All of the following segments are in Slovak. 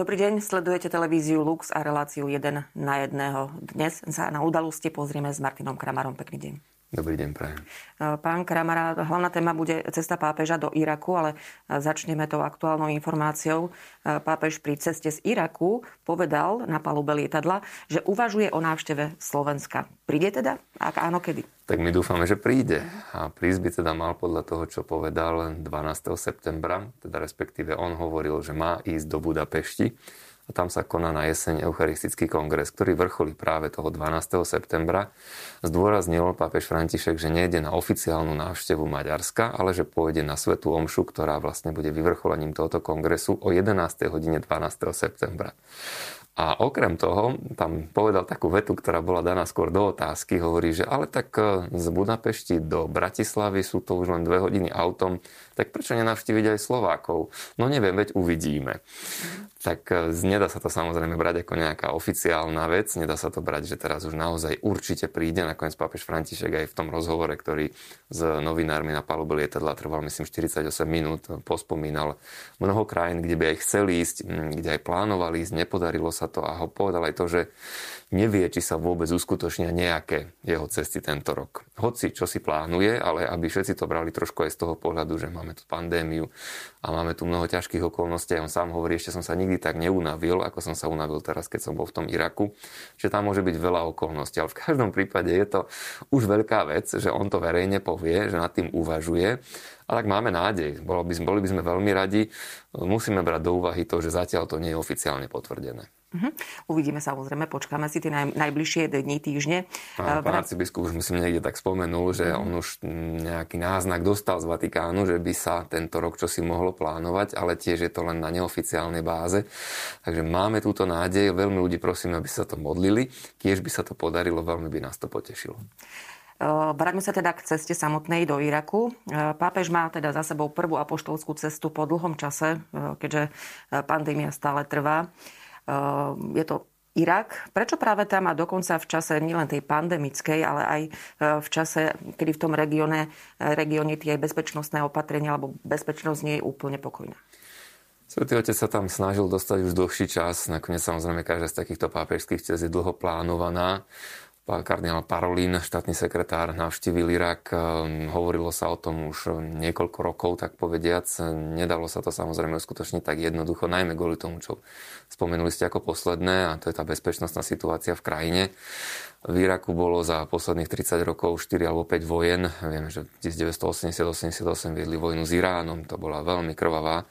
Dobrý deň, sledujete televíziu Lux a reláciu 1:1. Dnes sa na udalosti pozrieme s Martinom Kramárom. Pekný deň. Dobrý deň, prajem. Pán Kramár, hlavná téma bude cesta pápeža do Iraku, ale začneme tou aktuálnou informáciou. Pápež pri ceste z Iraku povedal na palube lietadla, že uvažuje o návšteve Slovenska. Príde teda? Ak áno, kedy? Tak my dúfame, že príde. A prísť by teda mal podľa toho, čo povedal 12. septembra, teda respektíve on hovoril, že má ísť do Budapešti. A tam sa koná na jeseň Eucharistický kongres, ktorý vrcholí práve toho 12. septembra. Zdôraznil pápež František, že nejde na oficiálnu návštevu Maďarska, ale že pôjde na svätú omšu, ktorá vlastne bude vyvrcholením tohoto kongresu o 11. hodine 12. septembra. A okrem toho, tam povedal takú vetu, ktorá bola daná skôr do otázky, hovorí, že ale tak z Budapešti do Bratislavy sú to už len 2 hodiny autom, tak prečo nenavštíviť aj Slovákov? No neviem, veď uvidíme. Tak nedá sa to samozrejme brať ako nejaká oficiálna vec, nedá sa to brať, že teraz už naozaj určite príde. Nakoniec pápež František aj v tom rozhovore, ktorý s novinármi na palube lietadla trval, myslím, 48 minút, pospomínal mnoho krajín, kde by aj chceli ísť, kde aj plánovali ísť, nepodarilo sa to a ho povedal aj to, že nevie, či sa vôbec uskutočnia nejaké jeho cesty tento rok. Hoci čo si plánuje, ale aby všetci to brali trošku aj z toho pohľadu, že máme tu pandémiu a máme tu mnoho ťažkých okolností. A on sám hovorí, ešte som sa nikdy tak neunavil, ako som sa unavil teraz, keď som bol v tom Iraku, že tam môže byť veľa okolností. Ale v každom prípade je to už veľká vec, že on to verejne povie, že nad tým uvažuje. A tak máme nádej. Boli by sme veľmi radi. Musíme brať do úvahy to, že zatiaľ to nie je oficiálne potvrdené. Uvidíme samozrejme, počkáme si tie najbližšie dni, týždne. Pán arcibiskup už myslím niekde tak spomenul, že on už nejaký náznak dostal z Vatikánu, že by sa tento rok čosi mohlo plánovať, ale tiež je to len na neoficiálnej báze. Takže máme túto nádej, veľmi ľudí prosím, aby sa to modlili, kiež by sa to podarilo, veľmi by nás to potešilo. Vráťme sa teda k ceste samotnej do Iraku. Pápež má teda za sebou prvú apoštolskú cestu po dlhom čase, keďže pandémia stále trvá. Je to Irak. Prečo práve tam a dokonca v čase nielen tej pandemickej, ale aj v čase, kedy v tom regióne tie bezpečnostné opatrenia alebo bezpečnosť nie je úplne pokojná? Svätý Otec sa tam snažil dostať už dlhší čas. Nakoniec samozrejme každá z takýchto pápežských ciest je dlho plánovaná. Kardinál Parolin, štátny sekretár, navštívil Irak. Hovorilo sa o tom už niekoľko rokov, tak povediac. Nedalo sa to samozrejme uskutočniť tak jednoducho, najmä kvôli tomu, čo spomenuli ste ako posledné, a to je tá bezpečnostná situácia v krajine. V Iraku bolo za posledných 30 rokov 4 alebo 5 vojen. Vieme, že 1980-88 viedli vojnu s Iránom, to bola veľmi krvavá.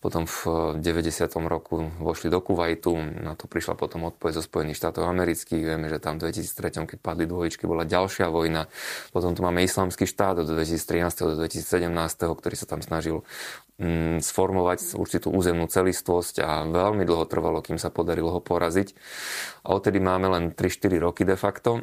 Potom v 90. roku vošli do Kuvajtu, na to prišla potom odpoveď zo Spojených štátov amerických. Vieme, že tam v 2003, keď padli dvojičky, bola ďalšia vojna. Potom tu máme Islamský štát od 2013. do 2017., ktorý sa tam snažil sformovať určitú územnú celistvosť a veľmi dlho trvalo, kým sa podarilo ho poraziť. A odtedy máme len 3-4 roky de facto.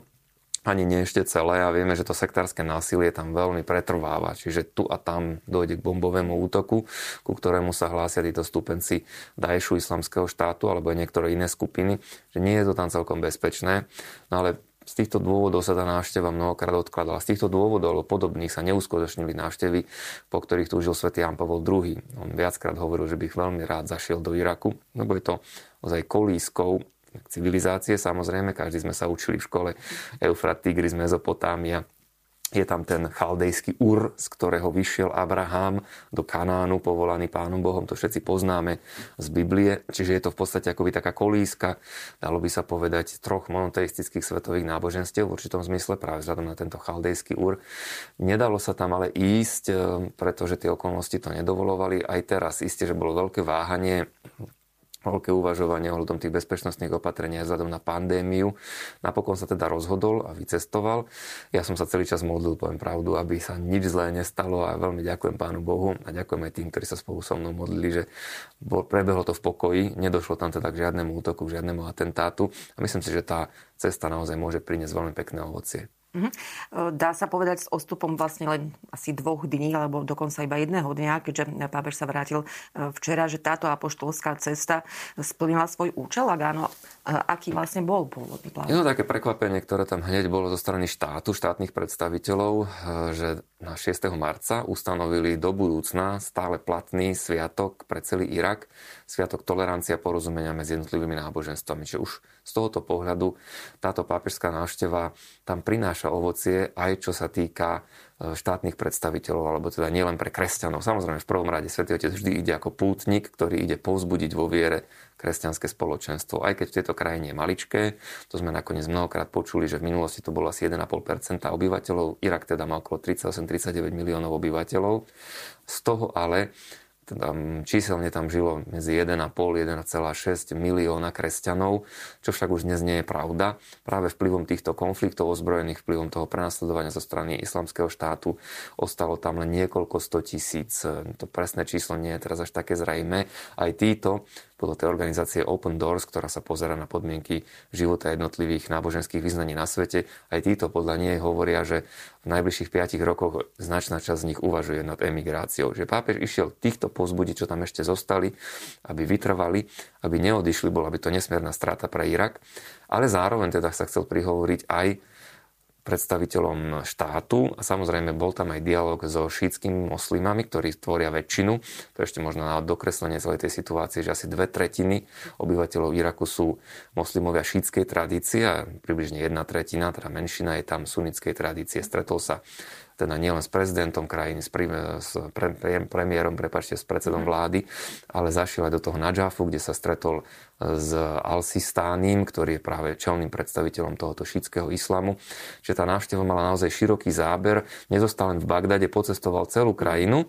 Ani nie ešte celé a vieme, že to sektárske násilie tam veľmi pretrváva. Čiže tu a tam dojde k bombovému útoku, ku ktorému sa hlásia títo stúpenci Daešu, Islamského štátu alebo aj niektoré iné skupiny. Že nie je to tam celkom bezpečné. No ale z týchto dôvodov sa tá návšteva mnohokrát odkladala. Z týchto dôvodov podobných sa neuskutočnili návštevy, po ktorých túžil svätý Ján Pavol II. On viackrát hovoril, že by ich veľmi rád zašiel do Iraku, lebo je to ozaj kolískou civilizácie. Samozrejme, každý sme sa učili v škole Eufrat, Tigris, Mezopotámia. Je tam ten chaldejský Ur, z ktorého vyšiel Abraham do Kanánu, povolaný Pánom Bohom. To všetci poznáme z Biblie. Čiže je to v podstate akoby taká kolíska, dalo by sa povedať, 3 monoteistických svetových náboženstiev v určitom zmysle, práve vzhľadom na tento chaldejský Ur. Nedalo sa tam ale ísť, pretože tie okolnosti to nedovolovali. Aj teraz isté, že bolo veľké váhanie, veľké uvažovanie ohľadom tých bezpečnostných opatrení aj vzhľadom na pandémiu. Napokon sa teda rozhodol a vycestoval. Ja som sa celý čas modlil, poviem pravdu, aby sa nič zlé nestalo a veľmi ďakujem Pánu Bohu a ďakujem aj tým, ktorí sa spolu so mnou modlili, že prebehlo to v pokoji, nedošlo tam teda k žiadnemu útoku, k žiadnemu atentátu a myslím si, že tá cesta naozaj môže priniesť veľmi pekné ovocie. Dá sa povedať s odstupom vlastne len asi 2 dní, alebo dokonca iba 1 dňa, keďže pápež sa vrátil včera, že táto apoštolská cesta splnila svoj účel. A áno, aký vlastne bol pôvodný plán? Je to také prekvapenie, ktoré tam hneď bolo zo strany štátu, štátnych predstaviteľov, že na 6. marca ustanovili do budúcna stále platný sviatok pre celý Irak. sviatok tolerancia, porozumenia medzi jednotlivými náboženstvami. Čiže už z tohoto pohľadu táto pápežská návšteva tam prináša ovocie aj čo sa týka štátnych predstaviteľov, alebo teda nielen pre kresťanov. Samozrejme, v prvom rade Svätý Otec vždy ide ako pútnik, ktorý ide povzbudiť vo viere kresťanské spoločenstvo, aj keď v tejto krajine je maličké. To sme nakoniec mnohokrát počuli, že v minulosti to bolo asi 1,5% obyvateľov. Irak teda má okolo 38-39 miliónov obyvateľov. Z toho ale číselne tam žilo medzi 1,5-1,6 milióna kresťanov, čo však už dnes nie je pravda. Práve vplyvom týchto konfliktov ozbrojených, vplyvom toho prenasledovania zo strany Islamského štátu ostalo tam len niekoľko 100 000. To presné číslo nie je teraz až také zrejmé. Aj títo, podľa tej organizácie Open Doors, ktorá sa pozerá na podmienky života jednotlivých náboženských vyznaní na svete, aj títo podľa nej hovoria, že v najbližších 5 rokoch značná časť z nich uvažuje nad emigráciou. Že pápež išiel týchto povzbudiť, čo tam ešte zostali, aby vytrvali, aby neodišli, bola by to nesmierna strata pre Irak. Ale zároveň teda sa chcel prihovoriť aj predstaviteľom štátu a samozrejme bol tam aj dialog so šítskými moslimami, ktorí tvoria väčšinu. To ešte možno na dokreslenie celej tej situácie, že asi 2/3 obyvateľov Iraku sú moslimovia šítskej tradície a približne 1/3, teda menšina je tam sunnickej tradície. Stretol sa teda nielen s prezidentom krajiny, s predsedom vlády, ale zašiel aj do toho Nadžafu, kde sa stretol s Al-Sistánim, ktorý je práve čelným predstaviteľom tohoto šítského islamu. Čiže tá návšteva mala naozaj široký záber. Nezostal len v Bagdade, pocestoval celú krajinu,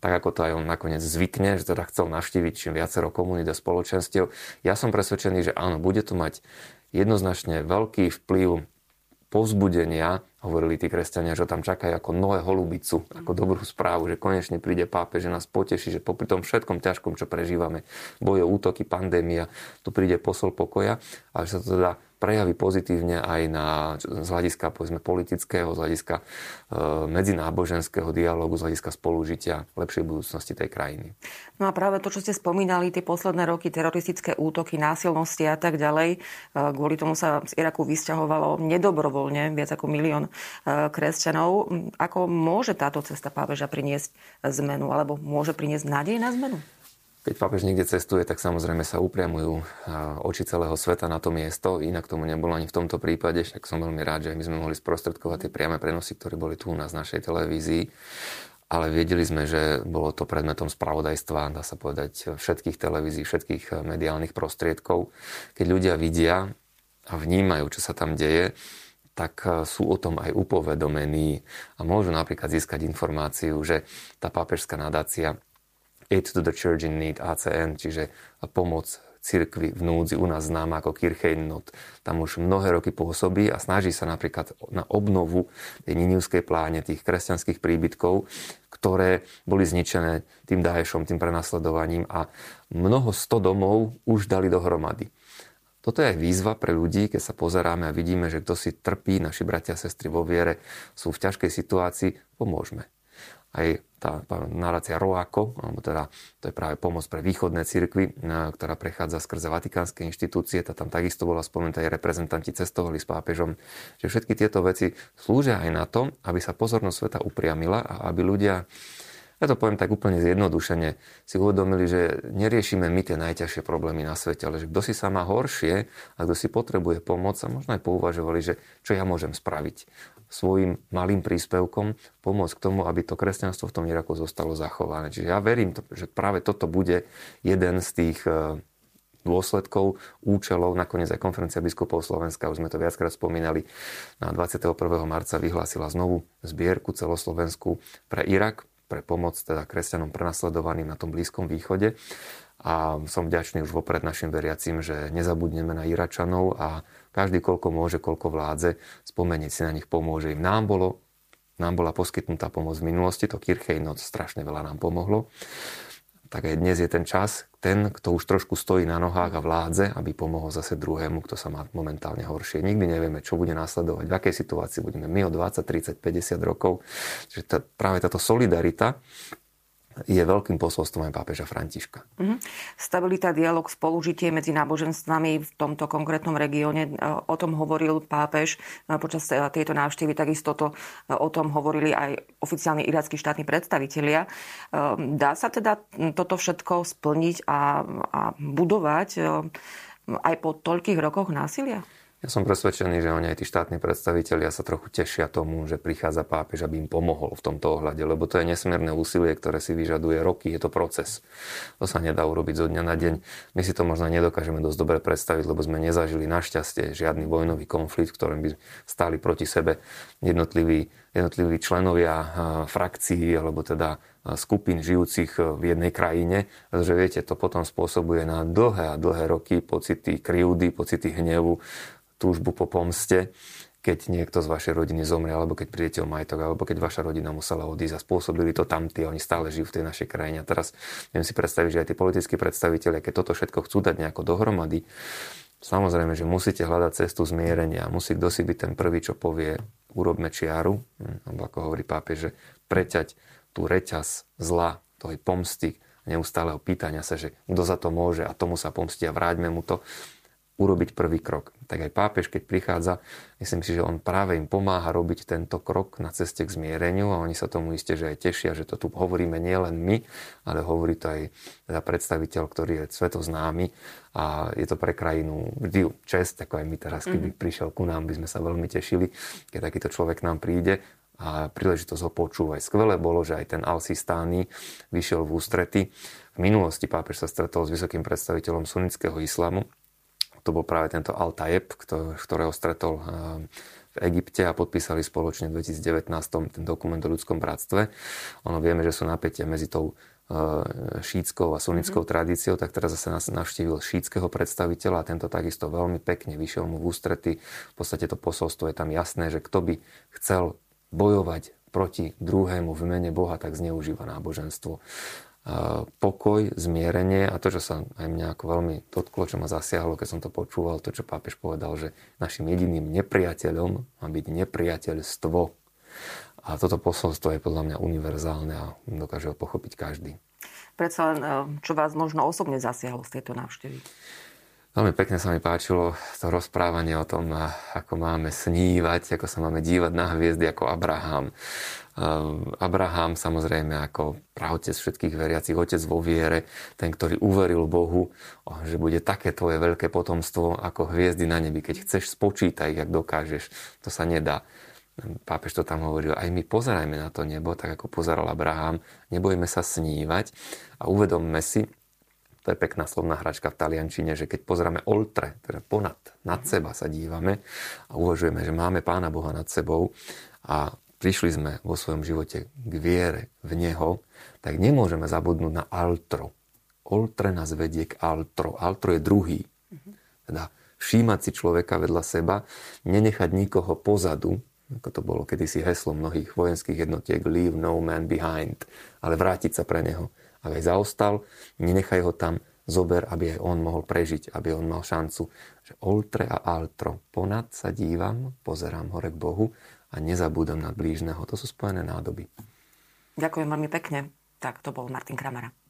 tak ako to aj on nakoniec zvykne, že teda chcel navštíviť čím viacero komunít a spoločenstiev. Ja som presvedčený, že áno, bude to mať jednoznačne veľký vplyv povzbudenia, hovorili tí kresťania, že tam čakajú ako nové holubicu, ako dobrú správu, že konečne príde pápež, že nás poteší, že popri tom všetkom ťažkom, čo prežívame, boje, útoky, pandémia, tu príde posol pokoja a že sa to teda prejaví pozitívne aj z hľadiska povedzme politického, z hľadiska medzináboženského dialógu, z hľadiska spolužitia lepšej budúcnosti tej krajiny. No a práve to, čo ste spomínali, tie posledné roky, teroristické útoky, násilnosti a tak ďalej, kvôli tomu sa z Iraku vysťahovalo nedobrovoľne viac ako 1 milión kresťanov. Ako môže táto cesta pápeža priniesť zmenu, alebo môže priniesť nádej na zmenu? Keď pápež niekde cestuje, tak samozrejme sa upriamujú oči celého sveta na to miesto. Inak tomu nebolo ani v tomto prípade, však som veľmi rád, že my sme mohli sprostredkovať tie priame prenosy, ktoré boli tu u nás v našej televízii. Ale vedeli sme, že bolo to predmetom spravodajstva, dá sa povedať, všetkých televízií, všetkých mediálnych prostriedkov. Keď ľudia vidia a vnímajú, čo sa tam deje, tak sú o tom aj upovedomení a môžu napríklad získať informáciu, že tá pápežská nadácia Aid to the Church in Need, ACN, čiže pomoc cirkvi v núdzi, u nás známa ako Kirchentag, tam už mnohé roky pôsobí a snaží sa napríklad na obnovu tej ninivskej pláne, tých kresťanských príbytkov, ktoré boli zničené tým Daešom, tým prenasledovaním a mnoho 100 domov už dali dohromady. Toto je aj výzva pre ľudí, keď sa pozeráme a vidíme, že kto si trpí, naši bratia a sestry vo viere sú v ťažkej situácii, pomôžme. Aj tá nadácia Roako, alebo teda to je práve pomoc pre východné cirkvi, ktorá prechádza skrze vatikánske inštitúcie, tá tam takisto bola spomenutá, aj reprezentanti cestovali s pápežom, že všetky tieto veci slúžia aj na to, aby sa pozornosť sveta upriamila a aby ľudia, ja to poviem tak úplne zjednodušene, si uvedomili, že neriešime my tie najťažšie problémy na svete, ale že kto si sa má horšie a kto si potrebuje pomoc, a možno aj pouvažovali, že čo ja môžem spraviť svojim malým príspevkom, pomôcť k tomu, aby to kresťanstvo v tom Iraku zostalo zachované. Čiže ja verím, že práve toto bude jeden z tých dôsledkov, účelov. Nakoniec aj konferencia biskupov Slovenska, už sme to viackrát spomínali, na 21. marca vyhlásila znovu zbierku celoslovenskú pre Irak, pre pomoc teda kresťanom prenasledovaným na tom Blízkom východe. A som vďačný už vopred našim veriacím, že nezabudneme na Iračanov a každý koľko môže, koľko vládze, spomeniť si na nich pomôže. Nám bola poskytnutá pomoc v minulosti, to Kirchentag strašne veľa nám pomohlo. Tak aj dnes je ten čas, ten, kto už trošku stojí na nohách a vládze, aby pomohol zase druhému, kto sa má momentálne horšie. Nikdy nevieme, čo bude nasledovať, v akej situácii budeme my o 20, 30, 50 rokov. Čiže práve táto solidarita je veľkým posolstvom aj pápeža Františka. Mm-hmm. Stabilita, dialog, spolužitie medzi náboženstvami v tomto konkrétnom regióne, o tom hovoril pápež počas tejto návštevy, takisto to o tom hovorili aj oficiálni irackí štátni predstavitelia. Dá sa teda toto všetko splniť a budovať aj po toľkých rokoch násilia? Ja som presvedčený, že oni aj tí štátni predstavitelia sa trochu tešia tomu, že prichádza pápež, aby im pomohol v tomto ohľade, lebo to je nesmierne úsilie, ktoré si vyžaduje roky, je to proces. To sa nedá urobiť zo dňa na deň. My si to možno nedokážeme dosť dobre predstaviť, lebo sme nezažili našťastie žiadny vojnový konflikt, v ktorom by stáli proti sebe jednotliví členovia frakcií alebo teda skupín žijúcich v jednej krajine, že viete, to potom spôsobuje na dlhé a dlhé roky pocity krivdy, pocity hnevu, túžbu po pomste, keď niekto z vašej rodiny zomrie, alebo keď prídete o majetok, alebo keď vaša rodina musela odísť a spôsobili to tamtí, oni stále žijú v tej našej krajine. A teraz viem si predstaviť, že aj tí politickí predstavitelia, keď toto všetko chcú dať nejako dohromady, samozrejme, že musíte hľadať cestu zmierenia. Musí kdo si byť ten prvý, čo povie, urobme čiaru, ako hovorí pápež, že preťať tú reťaz zla, toho pomsty, neustáleho pýtania sa, že kto za to môže a tomu sa pomstí a vráťme mu to. Urobiť prvý krok. Tak aj pápež, keď prichádza, myslím si, že on práve im pomáha robiť tento krok na ceste k zmiereniu a oni sa tomu iste, že aj tešia, že to tu hovoríme nielen my, ale hovorí to aj teda predstaviteľ, ktorý je svetoznámy a je to pre krajinu vždy čest, ako aj my teraz, keby prišiel ku nám, by sme sa veľmi tešili, keď takýto človek nám príde a príležitosť ho počúvať. Skvelé bolo, že aj ten Al-Sistáni vyšiel v ústrety. V minulosti pápež sa stretol s vysokým predstaviteľom sunnického islamu. To bol práve tento Al-Tayeb, ktorého stretol v Egypte a podpísali spoločne v 2019 ten dokument o ľudskom bratstve. Ono vieme, že sú napätia medzi tou šítskou a sunnickou tradíciou, tak teraz zase navštívil šítskeho predstaviteľa a tento takisto veľmi pekne vyšiel mu v ústrety. V podstate to posolstvo je tam jasné, že kto by chcel bojovať proti druhému v mene Boha, tak zneužíva náboženstvo. Pokoj, zmierenie a to, čo sa aj mňa ako veľmi dotklo, čo ma zasiahlo, keď som to počúval, to, čo pápež povedal, že našim jediným nepriateľom má byť nepriateľstvo. A toto posolstvo je podľa mňa univerzálne a dokáže ho pochopiť každý. Predsa len, čo vás možno osobne zasiahlo z tejto návštevy? Veľmi pekne sa mi páčilo to rozprávanie o tom, ako máme snívať, ako sa máme dívať na hviezdy, ako Abraham. Abraham samozrejme ako pravotec všetkých veriacich, otec vo viere, ten, ktorý uveril Bohu, že bude také tvoje veľké potomstvo ako hviezdy na nebi. Keď chceš, spočítaj, ak dokážeš. To sa nedá. Pápež to tam hovoril, aj my pozerajme na to nebo, tak ako pozeral Abraham. Nebojme sa snívať a uvedomme si, to je pekná slovná hračka v taliančine, že keď pozráme oltre, teda ponad, nad seba sa dívame a uvažujeme, že máme Pána Boha nad sebou a prišli sme vo svojom živote k viere v Neho, tak nemôžeme zabudnúť na altro. Oltre nás vedie k altro. Altro je druhý. Teda všímať si človeka vedľa seba, nenechať nikoho pozadu, ako to bolo kedysi heslo mnohých vojenských jednotiek, leave no man behind, ale vrátiť sa pre Neho. Aby aj zaostal, nenechaj ho tam, zober, aby aj on mohol prežiť, aby on mal šancu. Že oltre a altro, ponad sa dívam, pozerám hore k Bohu a nezabúdam na blížneho. To sú spojené nádoby. Ďakujem veľmi pekne. Tak to bol Martin Kramár.